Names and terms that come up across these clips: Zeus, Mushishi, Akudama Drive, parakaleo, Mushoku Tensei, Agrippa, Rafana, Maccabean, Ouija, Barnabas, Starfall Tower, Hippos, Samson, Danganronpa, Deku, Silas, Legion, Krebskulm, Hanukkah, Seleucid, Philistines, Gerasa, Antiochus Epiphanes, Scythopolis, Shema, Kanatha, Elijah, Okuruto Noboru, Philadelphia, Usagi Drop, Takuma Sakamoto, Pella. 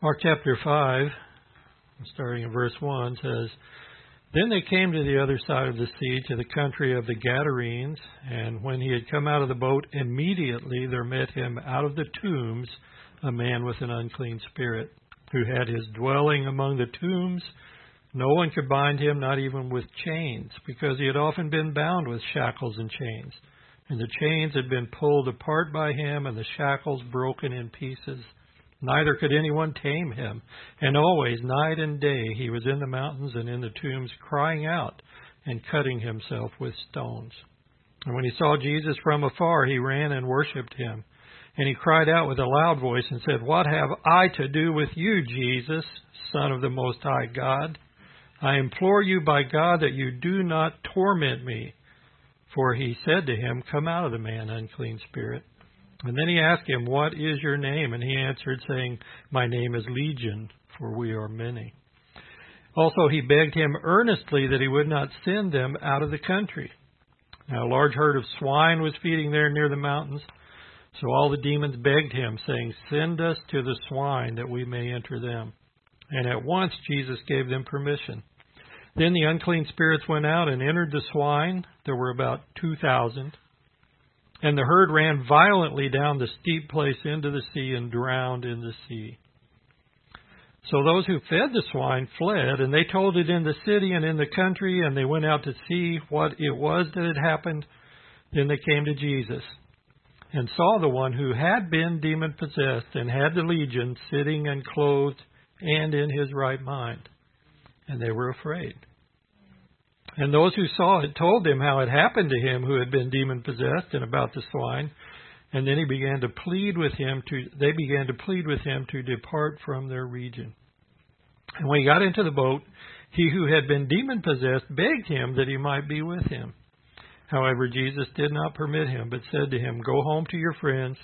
Mark chapter 5, starting in verse 1, says, Then they came to the other side of the sea, to the country of the Gadarenes, and when he had come out of the boat, immediately there met him out of the tombs a man with an unclean spirit, who had his dwelling among the tombs. No one could bind him, not even with chains, because he had often been bound with shackles and chains, and the chains had been pulled apart by him, and the shackles broken in pieces. Neither could anyone tame him, and always, night and day, he was in the mountains and in the tombs, crying out and cutting himself with stones. And when he saw Jesus from afar, he ran and worshipped him. And he cried out with a loud voice and said, What have I to do with you, Jesus, Son of the Most High God? I implore you by God that you do not torment me. For he said to him, Come out of the man, unclean spirit. And then he asked him, What is your name? And he answered, saying, My name is Legion, for we are many. Also he begged him earnestly that he would not send them out of the country. Now a large herd of swine was feeding there near the mountains. So all the demons begged him, saying, Send us to the swine, that we may enter them. And at once Jesus gave them permission. Then the unclean spirits went out and entered the swine. There were about 2,000. And the herd ran violently down the steep place into the sea and drowned in the sea. So those who fed the swine fled, and they told it in the city and in the country, and they went out to see what it was that had happened. Then they came to Jesus and saw the one who had been demon-possessed and had the legion sitting and clothed and in his right mind. And they were afraid. And those who saw it told him how it happened to him who had been demon-possessed and about the swine. And then they began to plead with him to depart from their region. And when he got into the boat, he who had been demon-possessed begged him that he might be with him. However, Jesus did not permit him, but said to him, Go home to your friends.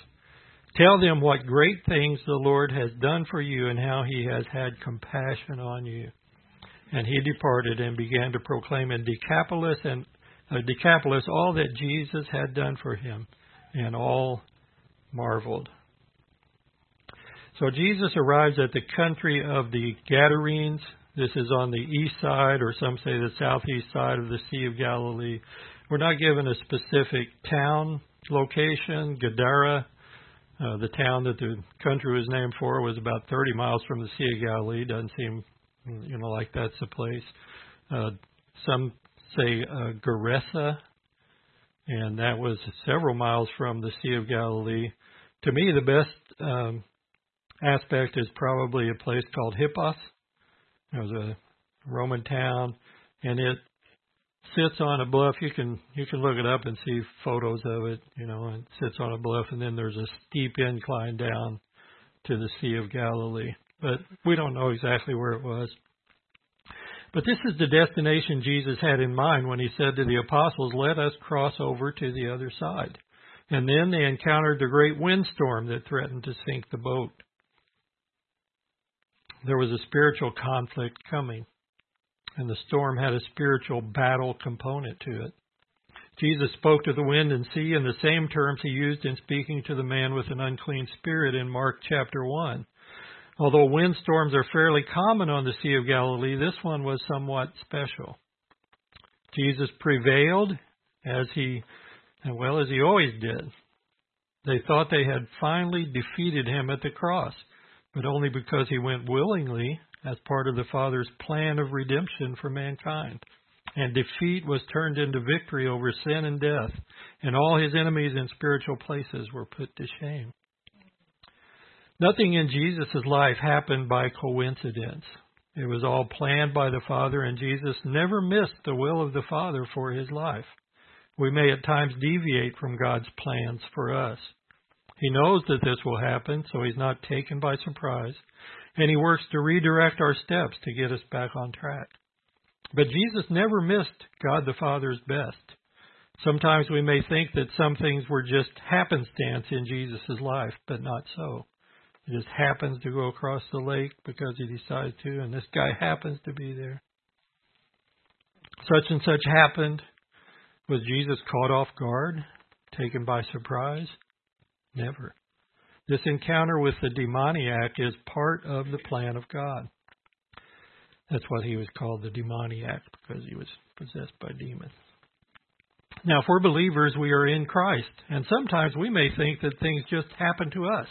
Tell them what great things the Lord has done for you and how he has had compassion on you. And he departed and began to proclaim in Decapolis all that Jesus had done for him, and all marveled. So Jesus arrives at the country of the Gadarenes. This is on the east side, or some say the southeast side of the Sea of Galilee. We're not given a specific town location. Gadara, the town that the country was named for, was about 30 miles from the Sea of Galilee. Doesn't seem like that's the place. Some say Gerasa, and that was several miles from the Sea of Galilee. To me, the best aspect is probably a place called Hippos. It was a Roman town, and it sits on a bluff. You can look it up and see photos of it. It sits on a bluff, and then there's a steep incline down to the Sea of Galilee. But we don't know exactly where it was. But this is the destination Jesus had in mind when he said to the apostles, Let us cross over to the other side. And then they encountered the great windstorm that threatened to sink the boat. There was a spiritual conflict coming, and the storm had a spiritual battle component to it. Jesus spoke to the wind and sea in the same terms he used in speaking to the man with an unclean spirit in Mark chapter 1. Although windstorms are fairly common on the Sea of Galilee, this one was somewhat special. Jesus prevailed as he always did. They thought they had finally defeated him at the cross, but only because he went willingly as part of the Father's plan of redemption for mankind. And defeat was turned into victory over sin and death, and all his enemies in spiritual places were put to shame. Nothing in Jesus' life happened by coincidence. It was all planned by the Father, and Jesus never missed the will of the Father for his life. We may at times deviate from God's plans for us. He knows that this will happen, so he's not taken by surprise, and he works to redirect our steps to get us back on track. But Jesus never missed God the Father's best. Sometimes we may think that some things were just happenstance in Jesus' life, but not so. He just happens to go across the lake because he decides to, and this guy happens to be there. Such and such happened. Was Jesus caught off guard? Taken by surprise? Never. This encounter with the demoniac is part of the plan of God. That's why he was called the demoniac, because he was possessed by demons. Now, if we're believers, we are in Christ. And sometimes we may think that things just happen to us.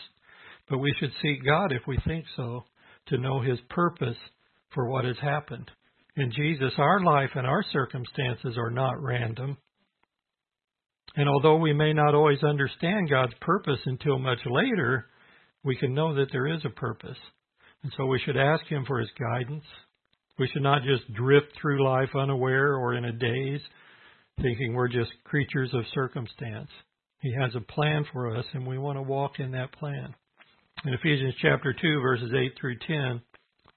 But we should seek God, if we think so, to know his purpose for what has happened. In Jesus, our life and our circumstances are not random. And although we may not always understand God's purpose until much later, we can know that there is a purpose. And so we should ask him for his guidance. We should not just drift through life unaware or in a daze, thinking we're just creatures of circumstance. He has a plan for us, and we want to walk in that plan. In Ephesians chapter 2, verses 8 through 10,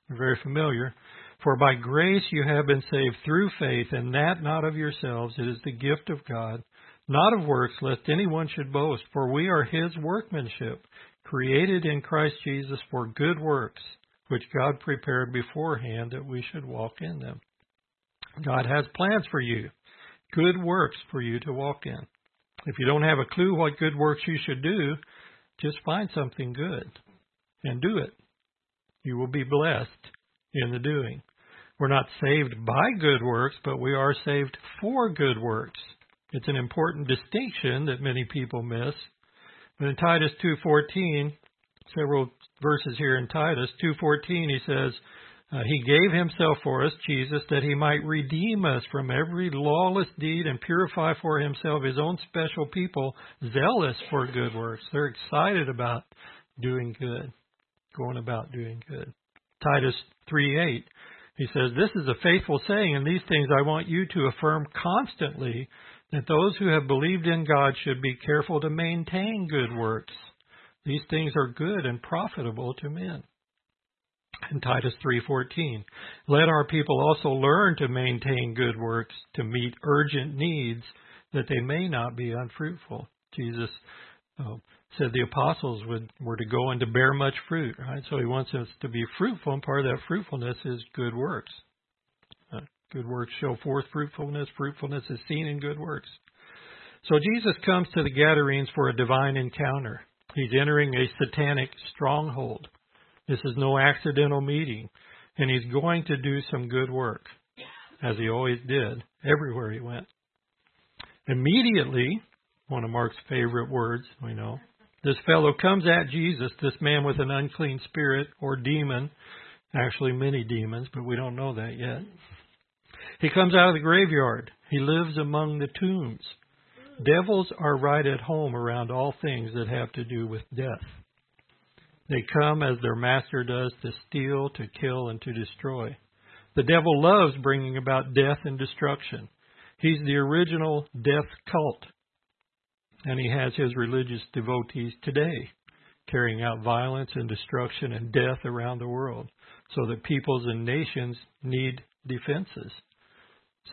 we're very familiar. For by grace you have been saved through faith, and that not of yourselves. It is the gift of God, not of works, lest anyone should boast. For we are his workmanship, created in Christ Jesus for good works, which God prepared beforehand that we should walk in them. God has plans for you. Good works for you to walk in. If you don't have a clue what good works you should do, just find something good and do it. You will be blessed in the doing. We're not saved by good works, but we are saved for good works. It's an important distinction that many people miss. But in Titus 2:14, several verses here in Titus 2:14, he says, He gave himself for us, Jesus, that he might redeem us from every lawless deed and purify for himself his own special people, zealous for good works. They're excited about doing good, going about doing good. Titus 3:8, he says, This is a faithful saying, and these things I want you to affirm constantly, that those who have believed in God should be careful to maintain good works. These things are good and profitable to men. In Titus 3:14, let our people also learn to maintain good works to meet urgent needs that they may not be unfruitful. Jesus said the apostles were to go and to bear much fruit, right? So he wants us to be fruitful, and part of that fruitfulness is good works. Good works show forth fruitfulness. Fruitfulness is seen in good works. So Jesus comes to the Gadarenes for a divine encounter. He's entering a satanic stronghold. This is no accidental meeting, and he's going to do some good work, as he always did, everywhere he went. Immediately, one of Mark's favorite words, we know, this fellow comes at Jesus, this man with an unclean spirit or demon, actually many demons, but we don't know that yet. He comes out of the graveyard. He lives among the tombs. Devils are right at home around all things that have to do with death. They come as their master does to steal, to kill, and to destroy. The devil loves bringing about death and destruction. He's the original death cult. And he has his religious devotees today, carrying out violence and destruction and death around the world, so that peoples and nations need defenses.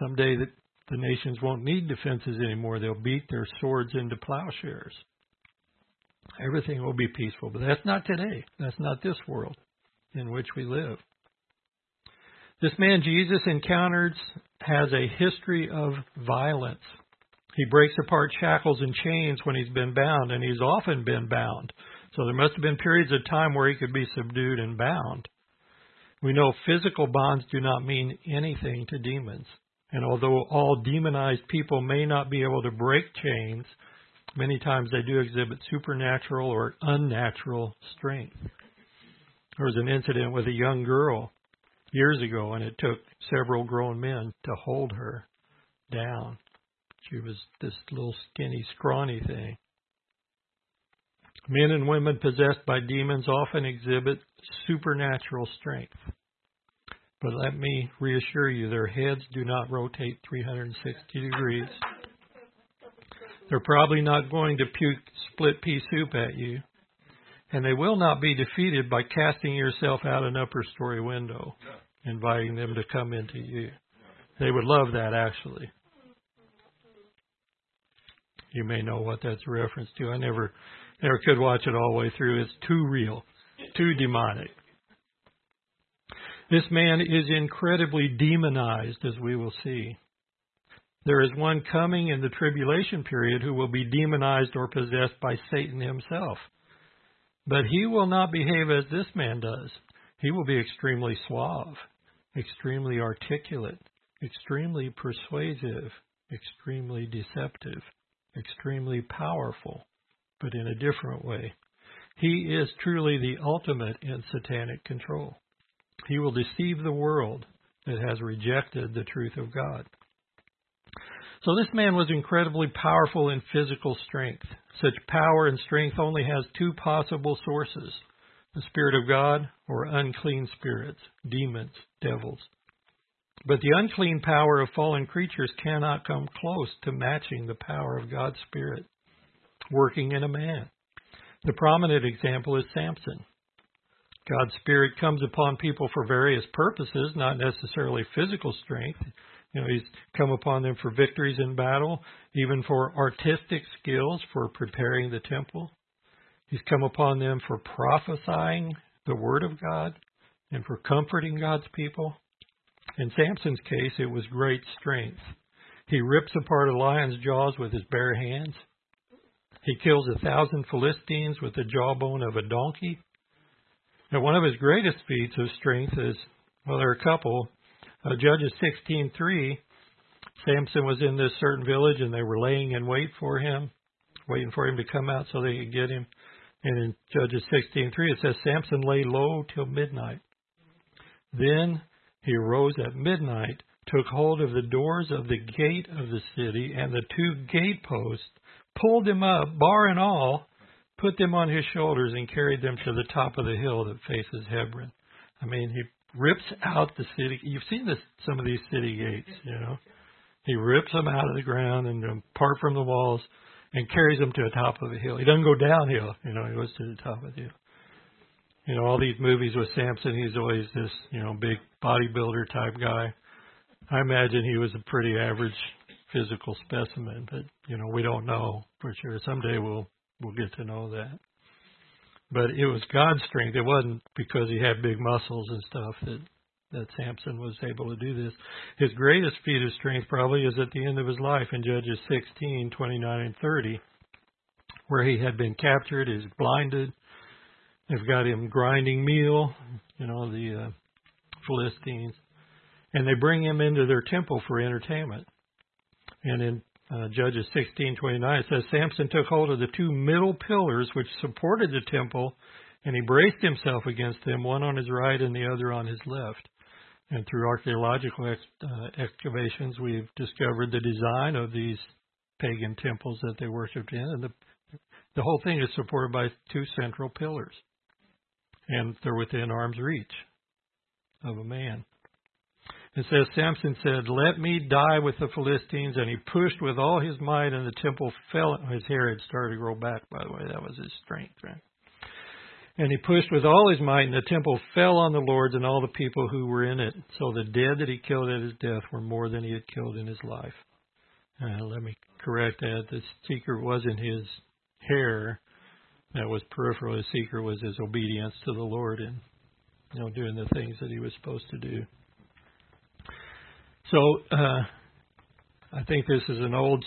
Someday the nations won't need defenses anymore. They'll beat their swords into plowshares. Everything will be peaceful, but that's not today. That's not this world in which we live. This man Jesus encounters has a history of violence. He breaks apart shackles and chains when he's been bound, and he's often been bound. So there must have been periods of time where he could be subdued and bound. We know physical bonds do not mean anything to demons. And although all demonized people may not be able to break chains, many times they do exhibit supernatural or unnatural strength. There was an incident with a young girl years ago, and it took several grown men to hold her down. She was this little skinny, scrawny thing. Men and women possessed by demons often exhibit supernatural strength. But let me reassure you, their heads do not rotate 360 degrees. They're probably not going to puke split pea soup at you. And they will not be defeated by casting yourself out an upper story window, inviting them to come into you. They would love that, actually. You may know what that's a reference to. I never could watch it all the way through. It's too real, too demonic. This man is incredibly demonized, as we will see. There is one coming in the tribulation period who will be demonized or possessed by Satan himself. But he will not behave as this man does. He will be extremely suave, extremely articulate, extremely persuasive, extremely deceptive, extremely powerful, but in a different way. He is truly the ultimate in satanic control. He will deceive the world that has rejected the truth of God. So this man was incredibly powerful in physical strength. Such power and strength only has two possible sources: the Spirit of God or unclean spirits, demons, devils. But the unclean power of fallen creatures cannot come close to matching the power of God's Spirit working in a man. The prominent example is Samson. God's Spirit comes upon people for various purposes, not necessarily physical strength. He's come upon them for victories in battle, even for artistic skills for preparing the temple. He's come upon them for prophesying the Word of God and for comforting God's people. In Samson's case, it was great strength. He rips apart a lion's jaws with his bare hands. He kills 1,000 Philistines with the jawbone of a donkey. Now, one of his greatest feats of strength is, well, there are a couple. Judges 16:3, Samson was in this certain village and they were laying in wait for him, waiting for him to come out so they could get him. And in Judges 16:3, it says, Samson lay low till midnight. Then he arose at midnight, took hold of the doors of the gate of the city and the two gateposts, pulled them up, bar and all, put them on his shoulders, and carried them to the top of the hill that faces Hebron. I mean, he rips out the city. You've seen this, some of these city gates, He rips them out of the ground and apart from the walls and carries them to the top of the hill. He doesn't go downhill, he goes to the top of the hill. All these movies with Samson, he's always this, big bodybuilder type guy. I imagine he was a pretty average physical specimen, but, we don't know for sure. Someday we'll get to know that. But it was God's strength. It wasn't because he had big muscles and stuff that Samson was able to do this. His greatest feat of strength probably is at the end of his life in Judges 16:29-30, where he had been captured, is blinded. They've got him grinding meal, the Philistines. And they bring him into their temple for entertainment. And in Judges 16:29, it says, Samson took hold of the two middle pillars which supported the temple, and he braced himself against them, one on his right and the other on his left. And through archaeological excavations, we've discovered the design of these pagan temples that they worshipped in, and the whole thing is supported by two central pillars, and they're within arm's reach of a man. It says, Samson said, let me die with the Philistines. And he pushed with all his might, and the temple fell. His hair had started to grow back, by the way. That was his strength, right? And he pushed with all his might, and the temple fell on the Lord's and all the people who were in it. So the dead that he killed at his death were more than he had killed in his life. Let me correct that. The secret wasn't his hair. That was peripheral. The secret was his obedience to the Lord and, doing the things that he was supposed to do. So I think this is an old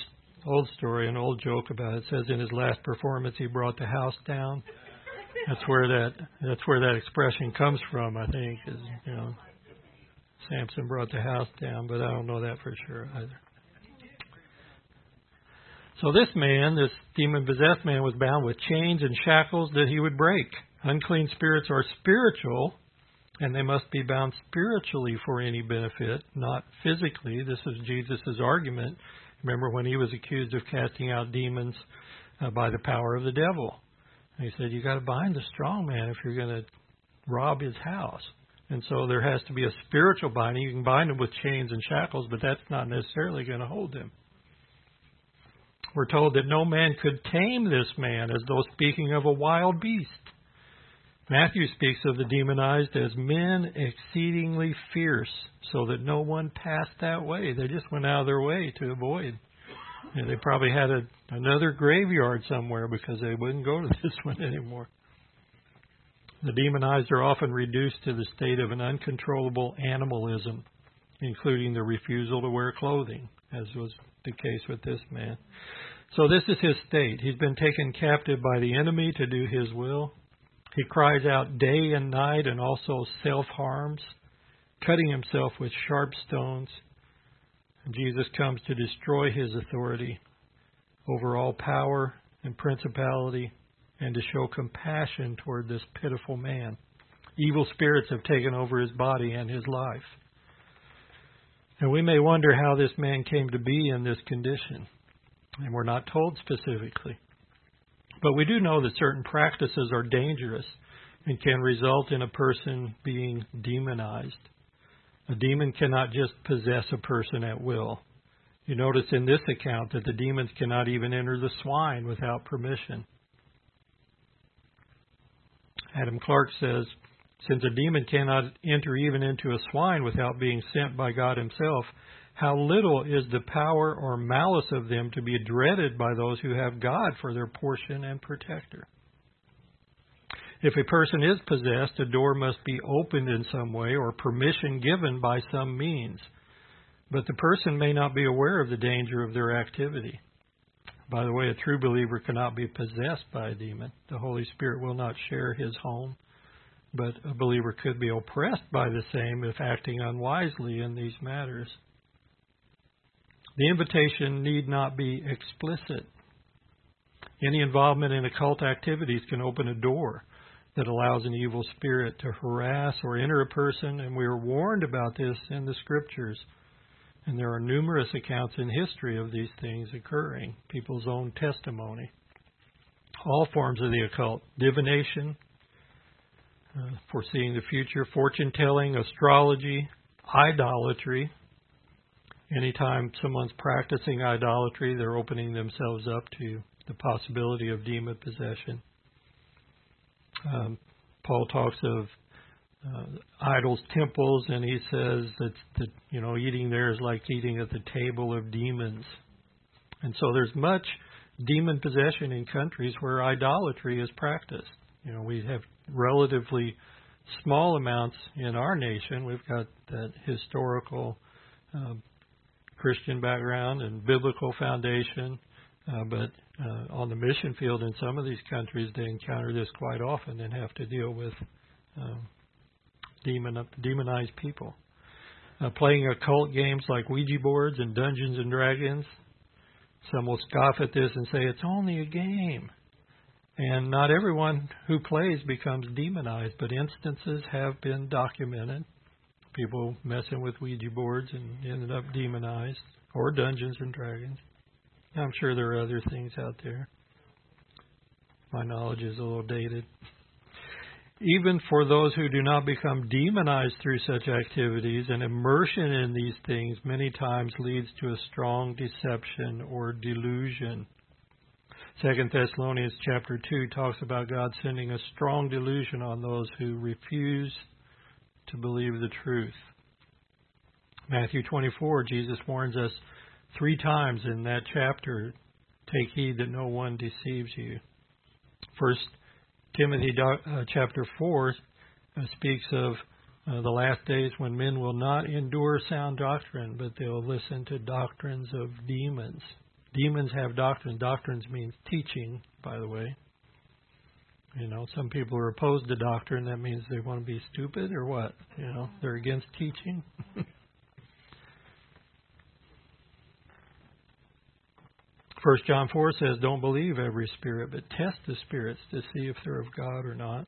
story, an old joke about it. It says in his last performance he brought the house down. That's where that expression comes from. I think is Samson brought the house down, but I don't know that for sure either. So this man, this demon-possessed man, was bound with chains and shackles that he would break. Unclean spirits are spiritual, and they must be bound spiritually for any benefit, not physically. This is Jesus' argument. Remember when he was accused of casting out demons by the power of the devil. And he said, you got to bind the strong man if you're going to rob his house. And so there has to be a spiritual binding. You can bind them with chains and shackles, but that's not necessarily going to hold them. We're told that no man could tame this man, as though speaking of a wild beast. Matthew speaks of the demonized as men exceedingly fierce, so that no one passed that way. They just went out of their way to avoid. And they probably had another graveyard somewhere because they wouldn't go to this one anymore. The demonized are often reduced to the state of an uncontrollable animalism, including the refusal to wear clothing, as was the case with this man. So this is his state. He's been taken captive by the enemy to do his will. He cries out day and night and also self-harms, cutting himself with sharp stones. And Jesus comes to destroy his authority over all power and principality and to show compassion toward this pitiful man. Evil spirits have taken over his body and his life. And we may wonder how this man came to be in this condition. And we're not told specifically. But we do know that certain practices are dangerous and can result in a person being demonized. A demon cannot just possess a person at will. You notice in this account that the demons cannot even enter the swine without permission. Adam Clark says, since a demon cannot enter even into a swine without being sent by God himself, how little is the power or malice of them to be dreaded by those who have God for their portion and protector. If a person is possessed, a door must be opened in some way or permission given by some means. But the person may not be aware of the danger of their activity. By the way, a true believer cannot be possessed by a demon. The Holy Spirit will not share his home. But a believer could be oppressed by the same if acting unwisely in these matters. The invitation need not be explicit. Any involvement in occult activities can open a door that allows an evil spirit to harass or enter a person, and we are warned about this in the Scriptures. And there are numerous accounts in history of these things occurring, people's own testimony. All forms of the occult, divination, foreseeing the future, fortune-telling, astrology, idolatry. Anytime someone's practicing idolatry, they're opening themselves up to the possibility of demon possession. Paul talks of idols, temples, and he says that eating there is like eating at the table of demons. And so there's much demon possession in countries where idolatry is practiced. We have relatively small amounts in our nation. We've got that historical Christian background and biblical foundation, but on the mission field in some of these countries, they encounter this quite often and have to deal with demonized people. Playing occult games like Ouija boards and Dungeons and Dragons, some will scoff at this and say it's only a game. And not everyone who plays becomes demonized, but instances have been documented. People messing with Ouija boards and ended up demonized, or Dungeons and Dragons. I'm sure there are other things out there. My knowledge is a little dated. Even for those who do not become demonized through such activities, an immersion in these things many times leads to a strong deception or delusion. 2 Thessalonians chapter 2 talks about God sending a strong delusion on those who refuse to believe the truth. Matthew 24, Jesus warns us 3 times in that chapter, take heed that no one deceives you. 1 Timothy chapter 4 speaks of the last days when men will not endure sound doctrine, but they'll listen to doctrines of demons. Demons have doctrine. Doctrines means teaching, by the way. Some people are opposed to doctrine. That means they want to be stupid or what? They're against teaching. First John 4 says, don't believe every spirit, but test the spirits to see if they're of God or not.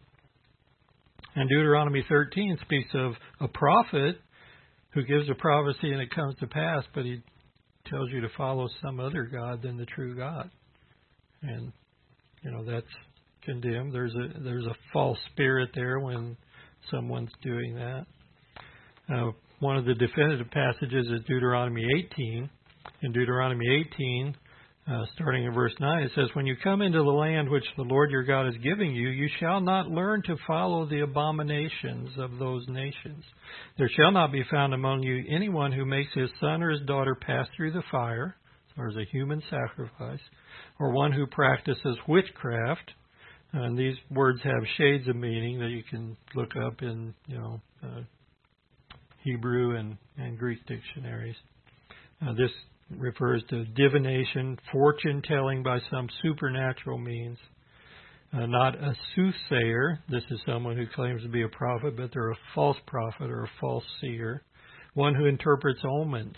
And Deuteronomy 13 speaks of a prophet who gives a prophecy and it comes to pass, but he tells you to follow some other God than the true God. And, that's condemned. There's a false spirit there when someone's doing that. One of the definitive passages is Deuteronomy 18. In Deuteronomy 18, starting in verse 9, it says, when you come into the land which the Lord your God is giving you, you shall not learn to follow the abominations of those nations. There shall not be found among you anyone who makes his son or his daughter pass through the fire, or as a human sacrifice, or one who practices witchcraft. And these words have shades of meaning that you can look up in, Hebrew and Greek dictionaries. This refers to divination, fortune-telling by some supernatural means. Not a soothsayer. This is someone who claims to be a prophet, but they're a false prophet or a false seer. One who interprets omens,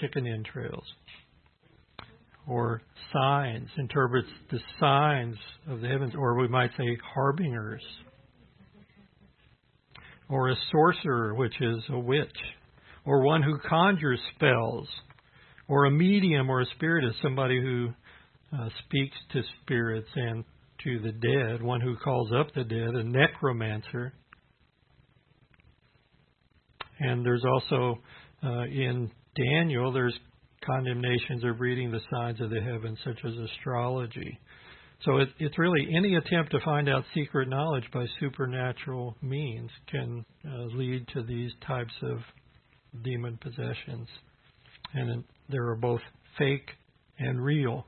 chicken entrails, or signs, interprets the signs of the heavens, or we might say harbingers, or a sorcerer, which is a witch, or one who conjures spells, or a medium or a spiritist, somebody who speaks to spirits and to the dead, one who calls up the dead, a necromancer. And there's also, in Daniel, there's condemnations of reading the signs of the heavens, such as astrology. So it's really any attempt to find out secret knowledge by supernatural means can lead to these types of demon possessions. And there are both fake and real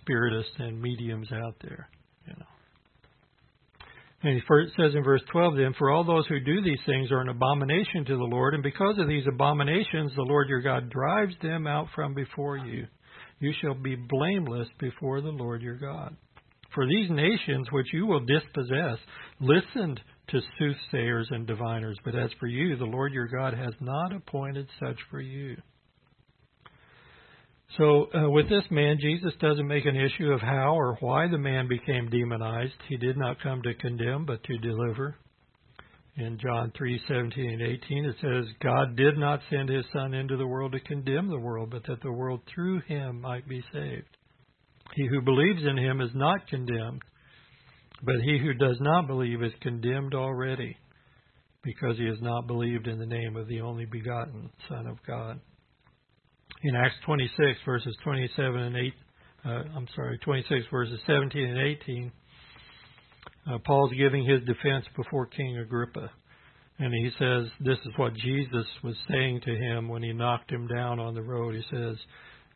spiritists and mediums out there. And it says in verse 12, then, for all those who do these things are an abomination to the Lord, and because of these abominations, the Lord your God drives them out from before you. You shall be blameless before the Lord your God. For these nations which you will dispossess listened to soothsayers and diviners, but as for you, the Lord your God has not appointed such for you. So with this man, Jesus doesn't make an issue of how or why the man became demonized. He did not come to condemn, but to deliver. In John 3:17 and 18, it says, God did not send his Son into the world to condemn the world, but that the world through him might be saved. He who believes in him is not condemned, but he who does not believe is condemned already, because he has not believed in the name of the only begotten Son of God. In Acts 26, verses 26, verses 17 and 18, Paul's giving his defense before King Agrippa. And he says, this is what Jesus was saying to him when he knocked him down on the road. He says,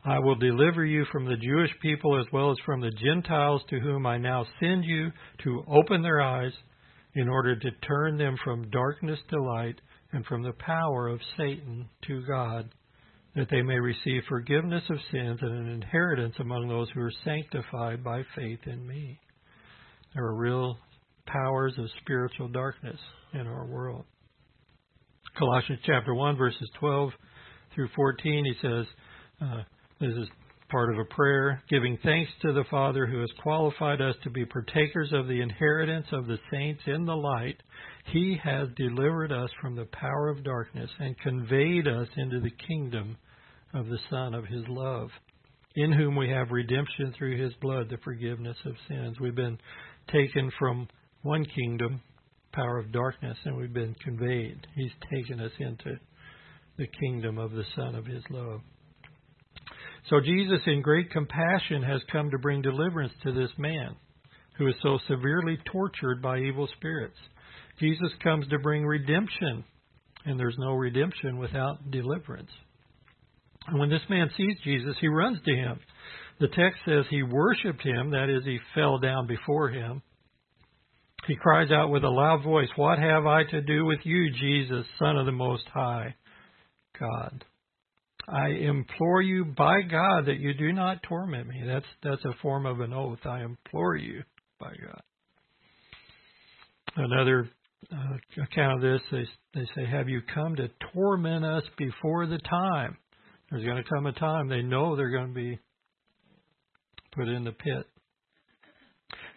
I will deliver you from the Jewish people as well as from the Gentiles, to whom I now send you to open their eyes in order to turn them from darkness to light and from the power of Satan to God, that they may receive forgiveness of sins and an inheritance among those who are sanctified by faith in me. There are real powers of spiritual darkness in our world. Colossians chapter 1, verses 12 through 14, he says, this is part of a prayer, giving thanks to the Father who has qualified us to be partakers of the inheritance of the saints in the light. He has delivered us from the power of darkness and conveyed us into the kingdom of the Son of his love, in whom we have redemption through his blood, the forgiveness of sins. We've been taken from one kingdom, power of darkness, and we've been conveyed. He's taken us into the kingdom of the Son of his love. So Jesus, in great compassion, has come to bring deliverance to this man who is so severely tortured by evil spirits. Jesus comes to bring redemption, and there's no redemption without deliverance. And when this man sees Jesus, he runs to him. The text says he worshipped him, that is, he fell down before him. He cries out with a loud voice, "What have I to do with you, Jesus, Son of the Most High God? I implore you by God that you do not torment me." That's a form of an oath. I implore you by God. Another account of this, they say, have you come to torment us before the time? There's going to come a time they know they're going to be put in the pit.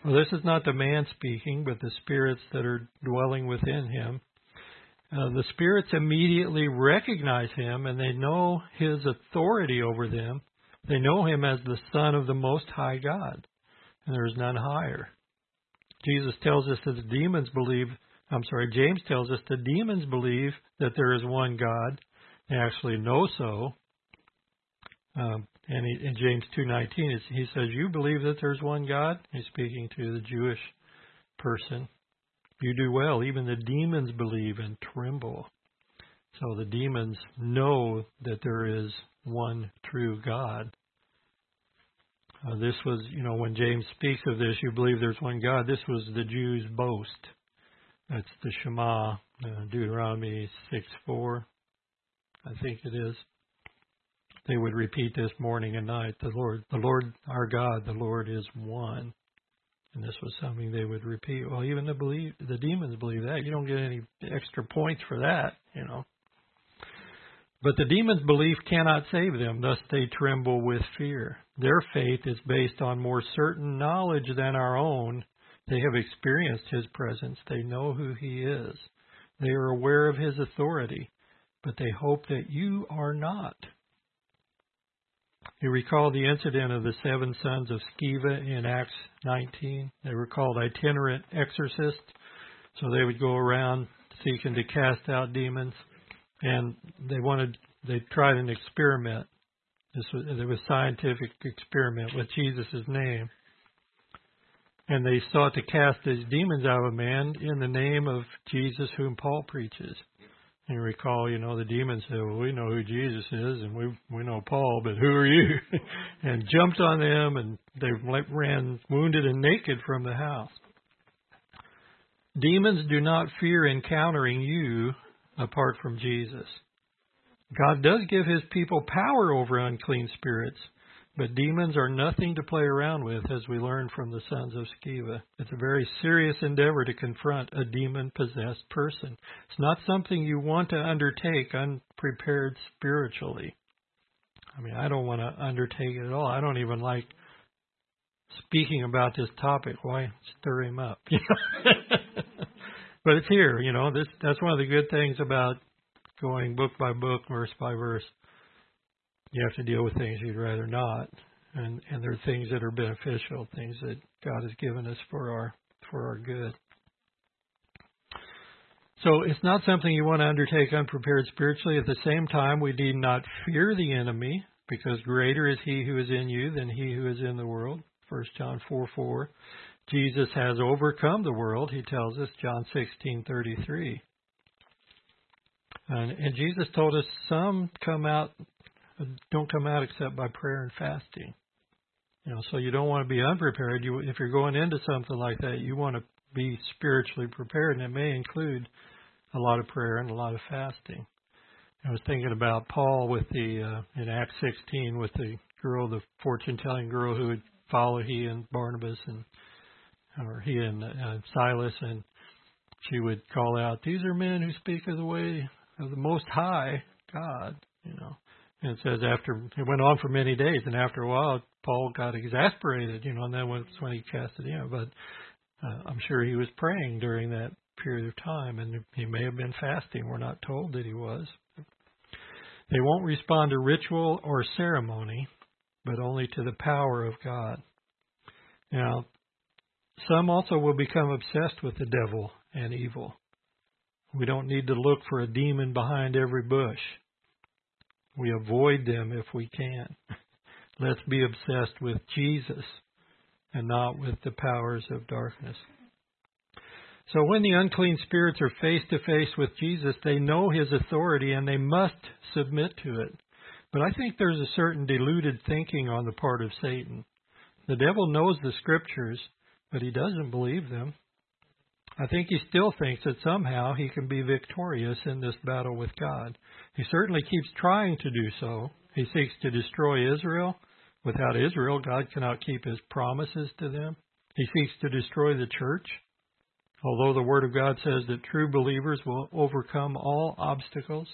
Well, this is not the man speaking, but the spirits that are dwelling within him. The spirits immediately recognize him, and they know his authority over them. They know him as the Son of the Most High God, and there is none higher. Jesus tells us that James tells us the demons believe that there is one God. They actually know so. And in James 2:19, he says, you believe that there's one God? He's speaking to the Jewish person. You do well. Even the demons believe and tremble. So the demons know that there is one true God. This was, when James speaks of this, you believe there's one God. This was the Jews' boast. That's the Shema, Deuteronomy 6:4, I think it is. They would repeat this morning and night, the Lord our God, the Lord is one. And this was something they would repeat. Well, even the demons believe that. You don't get any extra points for that, you know. But the demons' belief cannot save them, thus they tremble with fear. Their faith is based on more certain knowledge than our own. They have experienced his presence. They know who he is. They are aware of his authority, but they hope that you are not. You recall the incident of the 7 sons of Sceva in Acts 19. They were called itinerant exorcists, so they would go around seeking to cast out demons. And they tried an experiment. It was a scientific experiment with Jesus' name. And they sought to cast these demons out of a man in the name of Jesus, whom Paul preaches. And you recall, you know, the demons said, well, we know who Jesus is and we know Paul, but who are you? And jumped on them, and they ran wounded and naked from the house. Demons do not fear encountering you apart from Jesus. God does give his people power over unclean spirits, but demons are nothing to play around with, as we learn from the sons of Sceva. It's a very serious endeavor to confront a demon-possessed person. It's not something you want to undertake unprepared spiritually. I mean, I don't want to undertake it at all. I don't even like speaking about this topic. Why stir him up? But it's here, you know. That's one of the good things about going book by book, verse by verse. You have to deal with things you'd rather not, and there are things that are beneficial, things that God has given us for our good. So it's not something you want to undertake unprepared spiritually. At the same time, we need not fear the enemy, because greater is he who is in you than he who is in the world. 1 John 4:4. Jesus has overcome the world, he tells us, John 16:33. And Jesus told us don't come out except by prayer and fasting. You know, so you don't want to be unprepared. If you're going into something like that, you want to be spiritually prepared, and it may include a lot of prayer and a lot of fasting. I was thinking about Paul in Acts 16 with the fortune-telling girl who would follow he and Barnabas and Silas, and she would call out, "These are men who speak of the way of the Most High God," you know. And it says it went on for many days, and after a while, Paul got exasperated, you know, and that was when he cast it in. But I'm sure he was praying during that period of time, and he may have been fasting. We're not told that he was. They won't respond to ritual or ceremony, but only to the power of God. Now, some also will become obsessed with the devil and evil. We don't need to look for a demon behind every bush. We avoid them if we can. Let's be obsessed with Jesus and not with the powers of darkness. So when the unclean spirits are face to face with Jesus, they know his authority and they must submit to it. But I think there's a certain deluded thinking on the part of Satan. The devil knows the scriptures, but he doesn't believe them. I think he still thinks that somehow he can be victorious in this battle with God. He certainly keeps trying to do so. He seeks to destroy Israel. Without Israel, God cannot keep his promises to them. He seeks to destroy the church. Although the Word of God says that true believers will overcome all obstacles,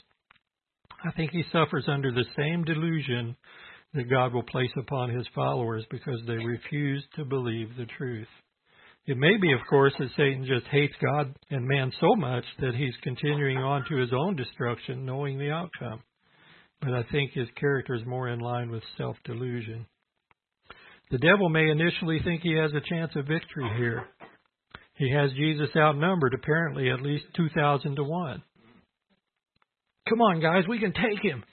I think he suffers under the same delusion that God will place upon his followers because they refuse to believe the truth. It may be, of course, that Satan just hates God and man so much that he's continuing on to his own destruction, knowing the outcome. But I think his character is more in line with self-delusion. The devil may initially think he has a chance of victory here. He has Jesus outnumbered, apparently, at least 2,000 to 1. Come on, guys, we can take him.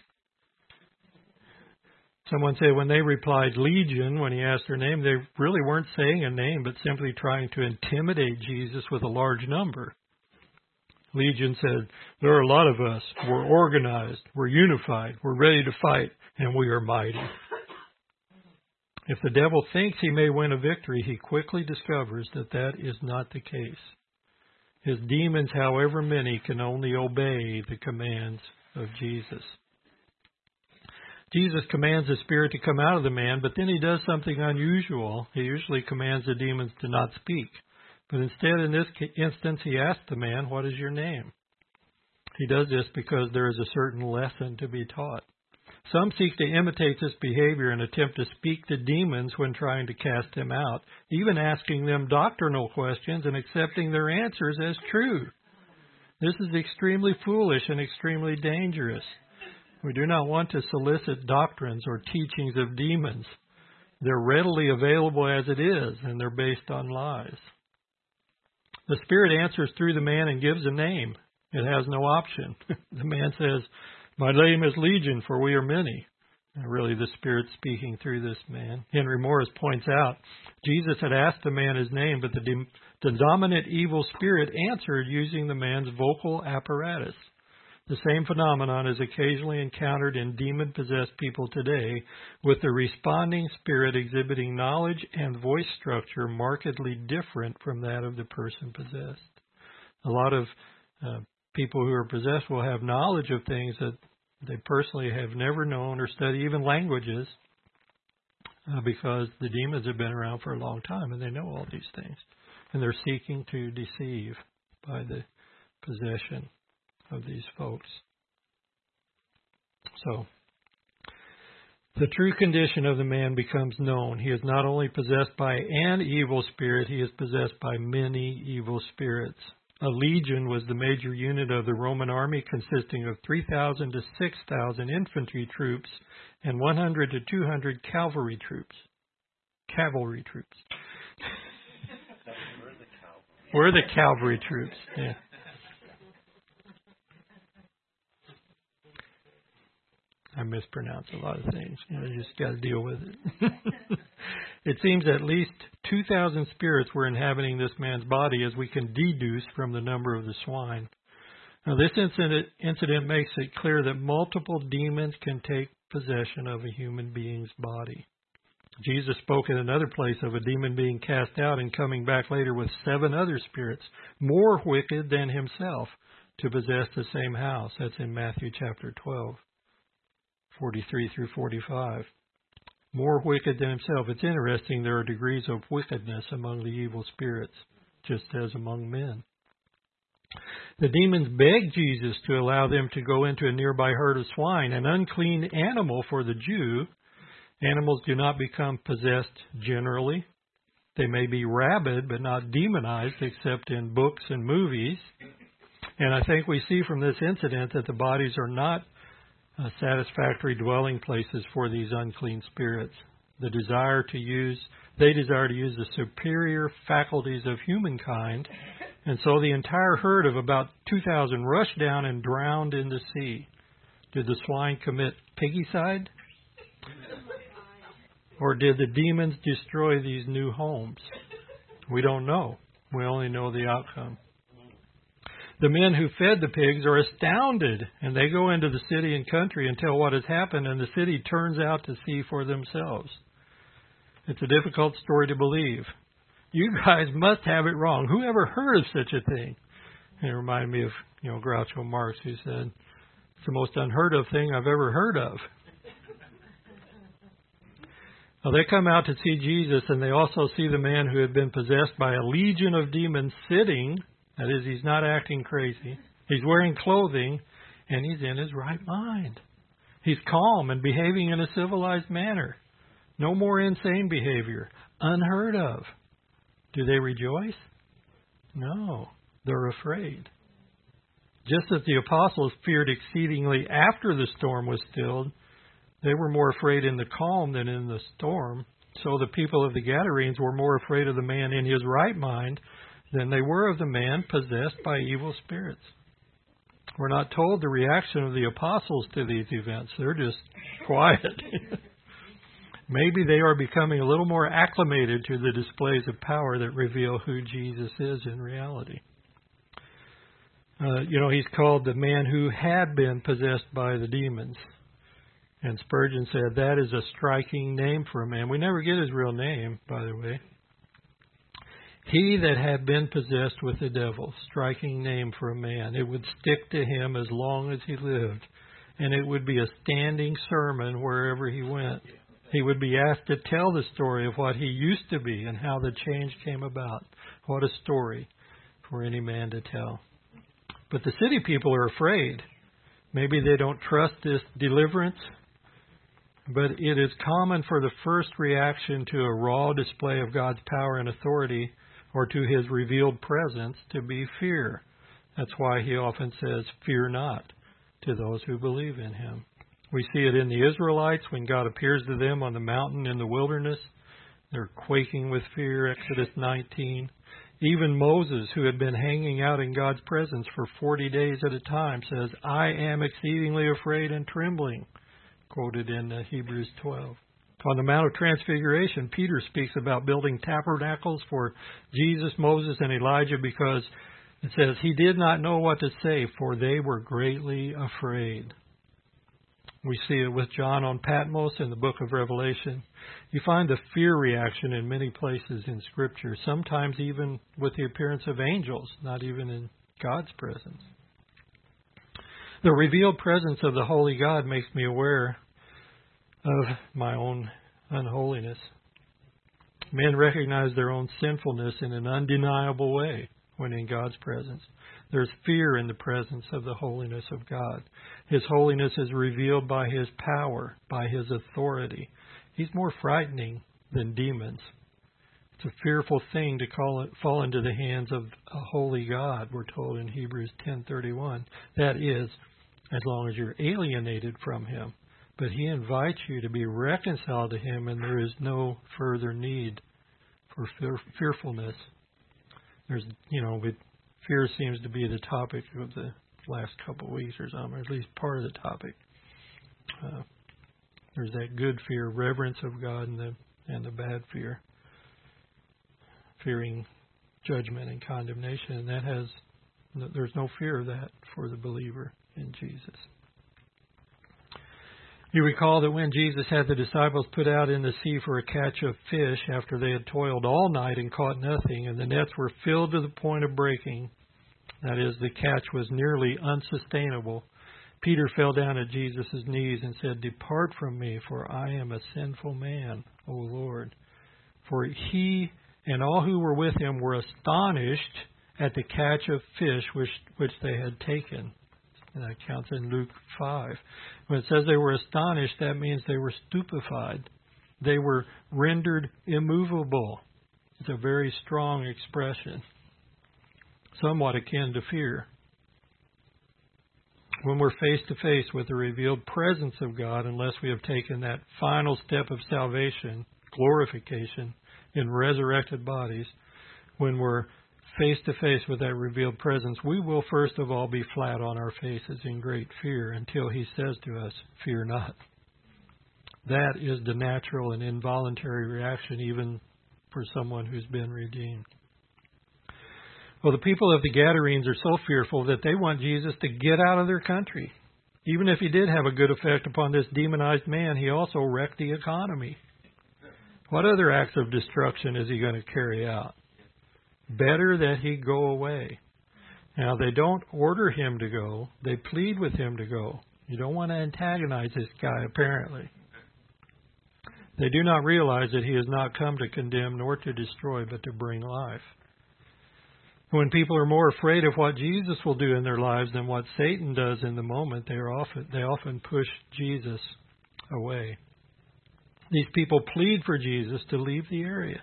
Someone said when they replied Legion, when he asked their name, they really weren't saying a name, but simply trying to intimidate Jesus with a large number. Legion said, there are a lot of us. We're organized. We're unified. We're ready to fight, and we are mighty. If the devil thinks he may win a victory, he quickly discovers that is not the case. His demons, however many, can only obey the commands of Jesus. Jesus commands the spirit to come out of the man, but then he does something unusual. He usually commands the demons to not speak. But instead, in this instance, he asks the man, "What is your name?" He does this because there is a certain lesson to be taught. Some seek to imitate this behavior and attempt to speak to demons when trying to cast them out, even asking them doctrinal questions and accepting their answers as true. This is extremely foolish and extremely dangerous. We do not want to solicit doctrines or teachings of demons. They're readily available as it is, and they're based on lies. The spirit answers through the man and gives a name. It has no option. The man says, "My name is Legion, for we are many." And really, the spirit speaking through this man. Henry Morris points out, Jesus had asked the man his name, but the dominant evil spirit answered using the man's vocal apparatus. The same phenomenon is occasionally encountered in demon-possessed people today, with the responding spirit exhibiting knowledge and voice structure markedly different from that of the person possessed. A lot of people who are possessed will have knowledge of things that they personally have never known or studied, even languages, because the demons have been around for a long time and they know all these things. And they're seeking to deceive by the possession of these folks. So, the true condition of the man becomes known. He is not only possessed by an evil spirit, he is possessed by many evil spirits. A legion was the major unit of the Roman army, consisting of 3,000 to 6,000 infantry troops and 100 to 200 cavalry troops. Cavalry troops. We're the cavalry troops, yeah. I mispronounce a lot of things. You just got to deal with it. It seems at least 2,000 spirits were inhabiting this man's body, as we can deduce from the number of the swine. Now, this incident makes it clear that multiple demons can take possession of a human being's body. Jesus spoke in another place of a demon being cast out and coming back later with 7 other spirits, more wicked than himself, to possess the same house. That's in Matthew chapter 12. 43 through 45. More wicked than himself. It's interesting, there are degrees of wickedness among the evil spirits, just as among men. The demons begged Jesus to allow them to go into a nearby herd of swine, an unclean animal for the Jew. Animals do not become possessed generally. They may be rabid, but not demonized, except in books and movies. And I think we see from this incident that the bodies are not satisfactory dwelling places for these unclean spirits. They desire to use the superior faculties of humankind, and so the entire herd of about 2,000 rushed down and drowned in the sea. Did the swine commit pigicide? Or did the demons destroy these new homes? We don't know. We only know the outcome. The men who fed the pigs are astounded, and they go into the city and country and tell what has happened, and the city turns out to see for themselves. It's a difficult story to believe. You guys must have it wrong. Who ever heard of such a thing? And it reminded me of, Groucho Marx, who said, "It's the most unheard of thing I've ever heard of." Well, they come out to see Jesus, and they also see the man who had been possessed by a legion of demons sitting. That is, he's not acting crazy. He's wearing clothing, and he's in his right mind. He's calm and behaving in a civilized manner. No more insane behavior. Unheard of. Do they rejoice? No. They're afraid. Just as the apostles feared exceedingly after the storm was stilled, they were more afraid in the calm than in the storm. So the people of the Gadarenes were more afraid of the man in his right mind than they were of the man possessed by evil spirits. We're not told the reaction of the apostles to these events. They're just quiet. Maybe they are becoming a little more acclimated to the displays of power that reveal who Jesus is in reality. He's called the man who had been possessed by the demons. And Spurgeon said, that is a striking name for a man. We never get his real name, by the way. He that had been possessed with the devil, striking name for a man. It would stick to him as long as he lived, and it would be a standing sermon wherever he went. He would be asked to tell the story of what he used to be and how the change came about. What a story for any man to tell. But the city people are afraid. Maybe they don't trust this deliverance. But it is common for the first reaction to a raw display of God's power and authority or to his revealed presence to be fear. That's why he often says, "Fear not," to those who believe in him. We see it in the Israelites when God appears to them on the mountain in the wilderness. They're quaking with fear, Exodus 19. Even Moses, who had been hanging out in God's presence for 40 days at a time, says, "I am exceedingly afraid and trembling," quoted in Hebrews 12. On the Mount of Transfiguration, Peter speaks about building tabernacles for Jesus, Moses, and Elijah because it says, "He did not know what to say, for they were greatly afraid." We see it with John on Patmos in the book of Revelation. You find the fear reaction in many places in Scripture, sometimes even with the appearance of angels, not even in God's presence. The revealed presence of the Holy God makes me aware of my own unholiness. Men recognize their own sinfulness in an undeniable way when in God's presence. There's fear in the presence of the holiness of God. His holiness is revealed by his power, by his authority. He's more frightening than demons. It's a fearful thing to fall into the hands of a holy God, we're told in Hebrews 10:31. That is, as long as you're alienated from him. But he invites you to be reconciled to him, and there is no further need for fearfulness. There's, fear seems to be the topic of the last couple of weeks or something, or at least part of the topic. There's that good fear, reverence of God, and the bad fear, fearing judgment and condemnation, and there's no fear of that for the believer in Jesus. You recall that when Jesus had the disciples put out in the sea for a catch of fish after they had toiled all night and caught nothing, and the nets were filled to the point of breaking, that is, the catch was nearly unsustainable, Peter fell down at Jesus' knees and said, "Depart from me, for I am a sinful man, O Lord." For he and all who were with him were astonished at the catch of fish which they had taken. And that counts in Luke 5. When it says they were astonished, that means they were stupefied. They were rendered immovable. It's a very strong expression, somewhat akin to fear. When we're face to face with the revealed presence of God, unless we have taken that final step of salvation, glorification, in resurrected bodies, when we're face-to-face with that revealed presence, we will first of all be flat on our faces in great fear until he says to us, "Fear not." That is the natural and involuntary reaction even for someone who's been redeemed. Well, the people of the Gadarenes are so fearful that they want Jesus to get out of their country. Even if he did have a good effect upon this demonized man, he also wrecked the economy. What other acts of destruction is he going to carry out? Better that he go away. Now, they don't order him to go. They plead with him to go. You don't want to antagonize this guy, apparently. They do not realize that he has not come to condemn nor to destroy, but to bring life. When people are more afraid of what Jesus will do in their lives than what Satan does in the moment, they often push Jesus away. These people plead for Jesus to leave the area.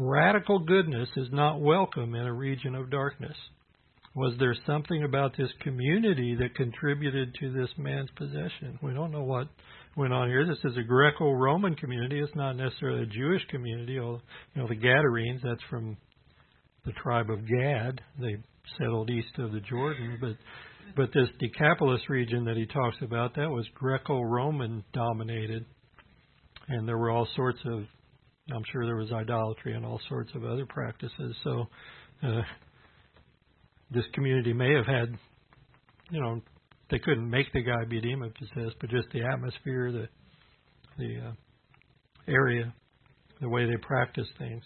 Radical goodness is not welcome in a region of darkness. Was there something about this community that contributed to this man's possession? We don't know what went on here. This is a Greco-Roman community. It's not necessarily a Jewish community. The Gadarenes, that's from the tribe of Gad. They settled east of the Jordan. But this Decapolis region that he talks about, that was Greco-Roman dominated. And there were all sorts of, I'm sure there was idolatry and all sorts of other practices. So this community may have had, they couldn't make the guy be demon-possessed, but just the atmosphere, the area, the way they practice things.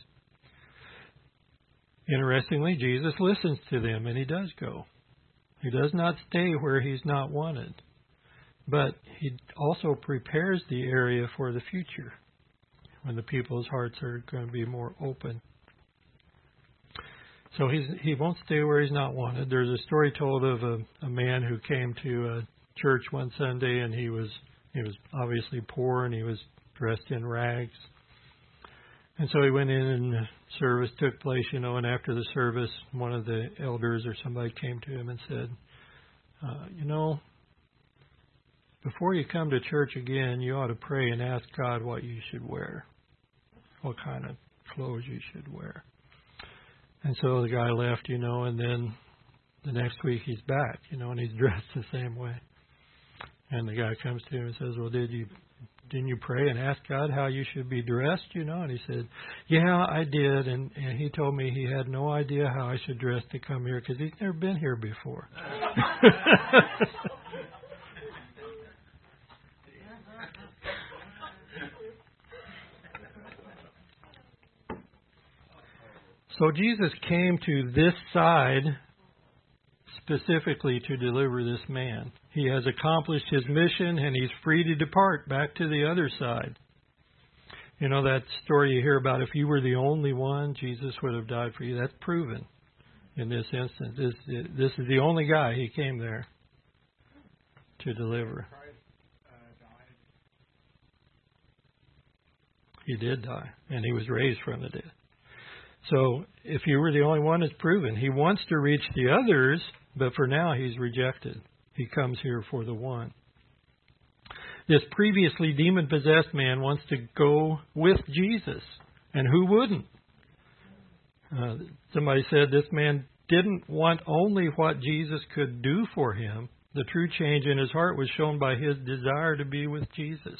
Interestingly, Jesus listens to them, and he does go. He does not stay where he's not wanted. But he also prepares the area for the future, when the people's hearts are going to be more open. So he won't stay where he's not wanted. There's a story told of a man who came to a church one Sunday, and he was obviously poor, and he was dressed in rags. And so he went in, and service took place, and after the service, one of the elders or somebody came to him and said, before you come to church again, you ought to pray and ask God what you should wear, what kind of clothes you should wear. And so the guy left, and then the next week he's back, and he's dressed the same way. And the guy comes to him and says, well, didn't you pray and ask God how you should be dressed, And he said, yeah, I did. And he told me he had no idea how I should dress to come here because he's never been here before. So Jesus came to this side specifically to deliver this man. He has accomplished his mission, and he's free to depart back to the other side. That story you hear about, if you were the only one, Jesus would have died for you. That's proven in this instance. This is the only guy he came there to deliver. He did die, and he was raised from the dead. So if you were the only one, it's proven. He wants to reach the others, but for now he's rejected. He comes here for the one. This previously demon-possessed man wants to go with Jesus, and who wouldn't? Somebody said this man didn't want only what Jesus could do for him. The true change in his heart was shown by his desire to be with Jesus.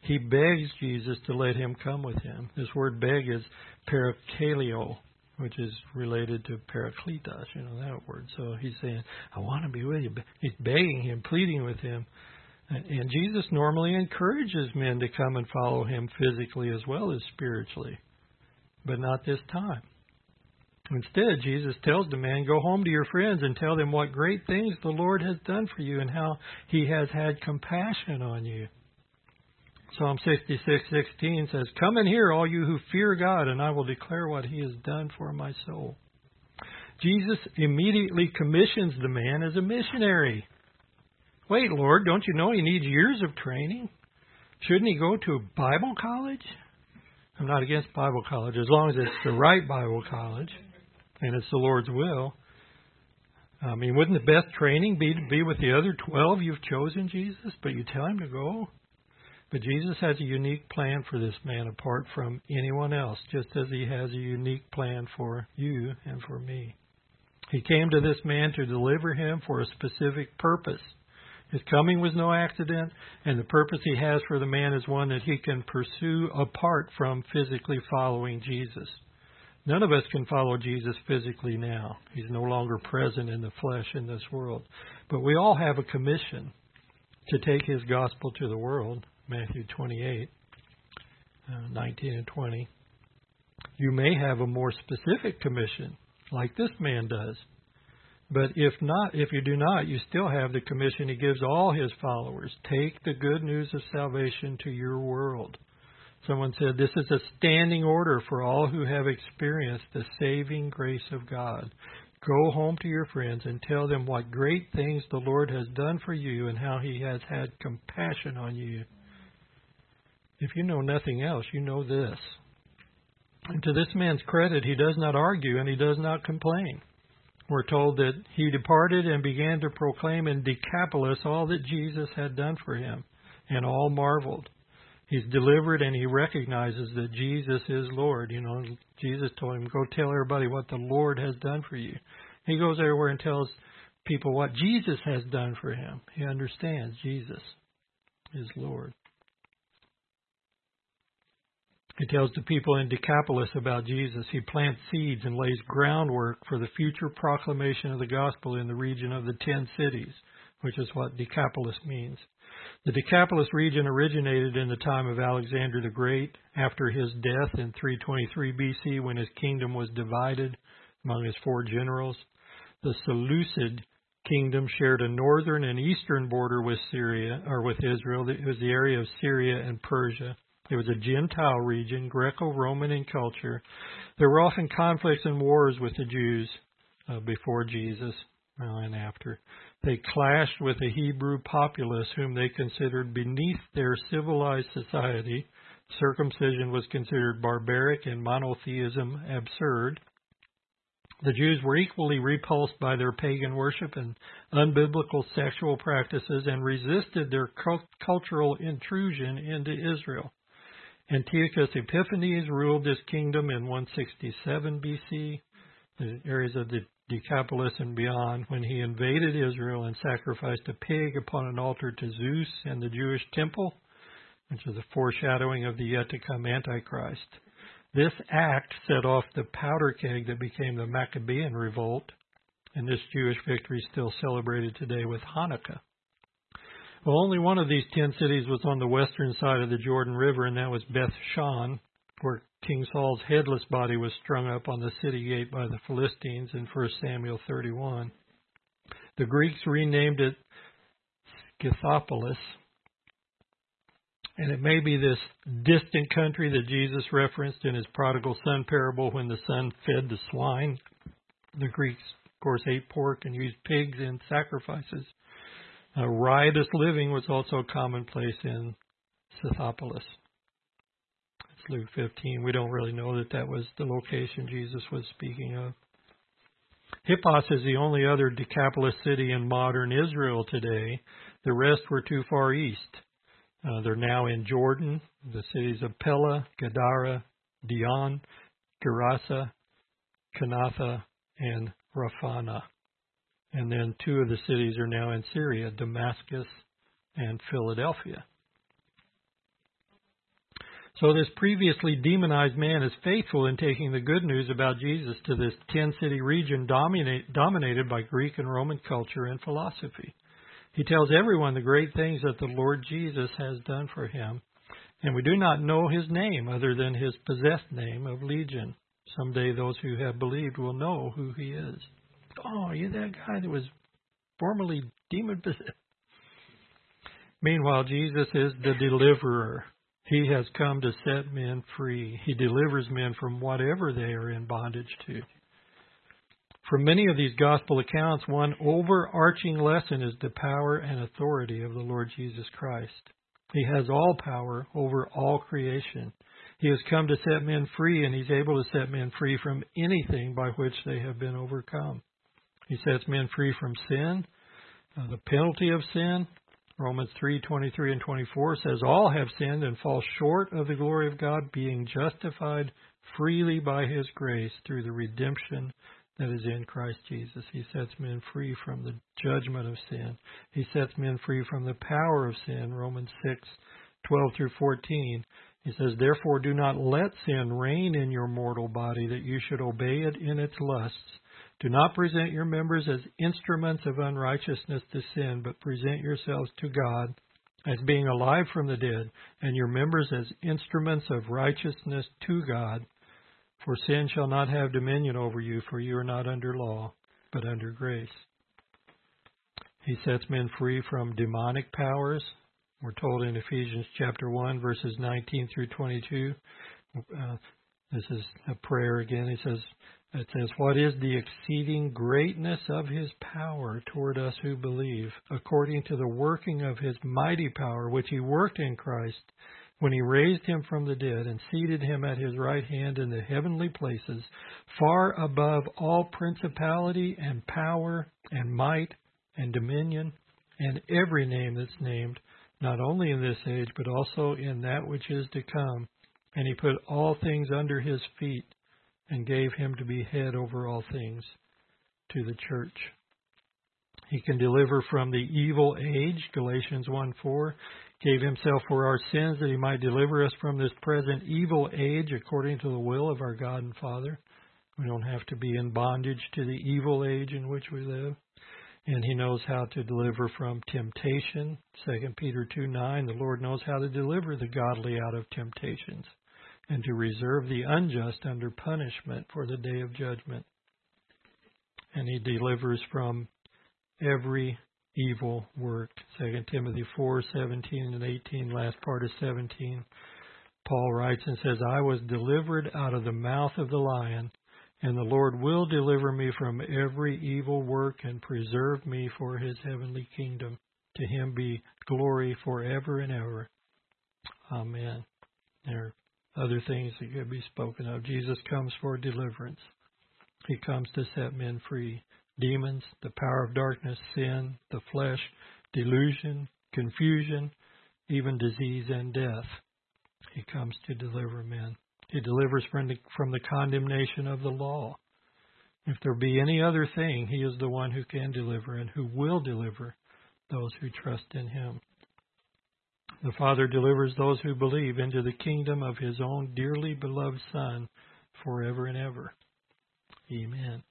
He begs Jesus to let him come with him. This word beg is parakaleo, which is related to parakletos, that word. So he's saying, I want to be with you. He's begging him, pleading with him. And Jesus normally encourages men to come and follow him physically as well as spiritually, but not this time. Instead, Jesus tells the man, go home to your friends and tell them what great things the Lord has done for you and how he has had compassion on you. Psalm 66:16 says, come in here, all you who fear God, and I will declare what he has done for my soul. Jesus immediately commissions the man as a missionary. Wait, Lord, don't you know he needs years of training? Shouldn't he go to Bible college? I'm not against Bible college, as long as it's the right Bible college. And it's the Lord's will. I mean, wouldn't the best training be to be with the other 12 you've chosen, Jesus? But you tell him to go. But Jesus has a unique plan for this man apart from anyone else, just as he has a unique plan for you and for me. He came to this man to deliver him for a specific purpose. His coming was no accident, and the purpose he has for the man is one that he can pursue apart from physically following Jesus. None of us can follow Jesus physically now. He's no longer present in the flesh in this world. But we all have a commission to take his gospel to the world, Matthew 28, 19 and 20. You may have a more specific commission, like this man does. But if you do not, you still have the commission he gives all his followers. Take the good news of salvation to your world. Someone said, this is a standing order for all who have experienced the saving grace of God. Go home to your friends and tell them what great things the Lord has done for you and how he has had compassion on you. If you know nothing else, you know this. And to this man's credit, he does not argue and he does not complain. We're told that he departed and began to proclaim in Decapolis all that Jesus had done for him, and all marveled. He's delivered and he recognizes that Jesus is Lord. Jesus told him, go tell everybody what the Lord has done for you. He goes everywhere and tells people what Jesus has done for him. He understands Jesus is Lord. He tells the people in Decapolis about Jesus. He plants seeds and lays groundwork for the future proclamation of the gospel in the region of the 10 cities, which is what Decapolis means. The Decapolis region originated in the time of Alexander the Great after his death in 323 BC when his kingdom was divided among his 4 generals. The Seleucid kingdom shared a northern and eastern border with Syria, or with Israel. It was the area of Syria and Persia. It was a Gentile region, Greco-Roman in culture. There were often conflicts and wars with the Jews before Jesus and after. They clashed with the Hebrew populace, whom they considered beneath their civilized society. Circumcision was considered barbaric and monotheism absurd. The Jews were equally repulsed by their pagan worship and unbiblical sexual practices and resisted their cultural intrusion into Israel. Antiochus Epiphanes ruled this kingdom in 167 BC, the areas of the Decapolis and beyond, when he invaded Israel and sacrificed a pig upon an altar to Zeus and the Jewish temple, which is a foreshadowing of the yet-to-come Antichrist. This act set off the powder keg that became the Maccabean revolt, and this Jewish victory is still celebrated today with Hanukkah. Well, only one of these 10 cities was on the western side of the Jordan River, and that was Beth-shan, where King Saul's headless body was strung up on the city gate by the Philistines in 1 Samuel 31. The Greeks renamed it Scythopolis. And it may be this distant country that Jesus referenced in his prodigal son parable when the son fed the swine. The Greeks, of course, ate pork and used pigs in sacrifices. Riotous living was also commonplace in Scythopolis. It's Luke 15. We don't really know that that was the location Jesus was speaking of. Hippos is the only other Decapolis city in modern Israel today. The rest were too far east. They're now in Jordan, the cities of Pella, Gadara, Dion, Gerasa, Kanatha, and Rafana. And then 2 of the cities are now in Syria, Damascus and Philadelphia. So this previously demonized man is faithful in taking the good news about Jesus to this 10-city region dominated by Greek and Roman culture and philosophy. He tells everyone the great things that the Lord Jesus has done for him. And we do not know his name other than his possessed name of Legion. Someday those who have believed will know who he is. Oh, are you that guy that was formerly demon-possessed? Meanwhile, Jesus is the deliverer. He has come to set men free. He delivers men from whatever they are in bondage to. From many of these gospel accounts, one overarching lesson is the power and authority of the Lord Jesus Christ. He has all power over all creation. He has come to set men free, and he's able to set men free from anything by which they have been overcome. He sets men free from sin, the penalty of sin. Romans 3:23 and 24 says, "All have sinned and fall short of the glory of God, being justified freely by his grace through the redemption that is in Christ Jesus." He sets men free from the judgment of sin. He sets men free from the power of sin. Romans 6:12 through 14. He says, "Therefore do not let sin reign in your mortal body, that you should obey it in its lusts. Do not present your members as instruments of unrighteousness to sin, but present yourselves to God as being alive from the dead, and your members as instruments of righteousness to God. For sin shall not have dominion over you, for you are not under law, but under grace." He sets men free from demonic powers. We're told in Ephesians chapter 1, verses 19 through 22. This is a prayer again. It says, "What is the exceeding greatness of his power toward us who believe, according to the working of his mighty power, which he worked in Christ, when he raised him from the dead and seated him at his right hand in the heavenly places, far above all principality and power and might and dominion and every name that's named, not only in this age, but also in that which is to come. And he put all things under his feet and gave him to be head over all things to the church." He can deliver from the evil age, Galatians 1:4. "Gave himself for our sins that he might deliver us from this present evil age according to the will of our God and Father." We don't have to be in bondage to the evil age in which we live. And he knows how to deliver from temptation. 2 Peter 2:9, "The Lord knows how to deliver the godly out of temptations and to reserve the unjust under punishment for the day of judgment." And he delivers from every evil work. 2 Timothy 4, 17 and 18, last part of 17. Paul writes and says, I was delivered out of the mouth of the lion, and the Lord will deliver me from every evil work and preserve me for his heavenly kingdom. To him be glory forever and ever. Amen. There are other things that could be spoken of. Jesus comes for deliverance. He comes to set men free. Demons, the power of darkness, sin, the flesh, delusion, confusion, even disease and death. He comes to deliver men. He delivers from the condemnation of the law. If there be any other thing, he is the one who can deliver and who will deliver those who trust in him. The Father delivers those who believe into the kingdom of his own dearly beloved Son forever and ever. Amen.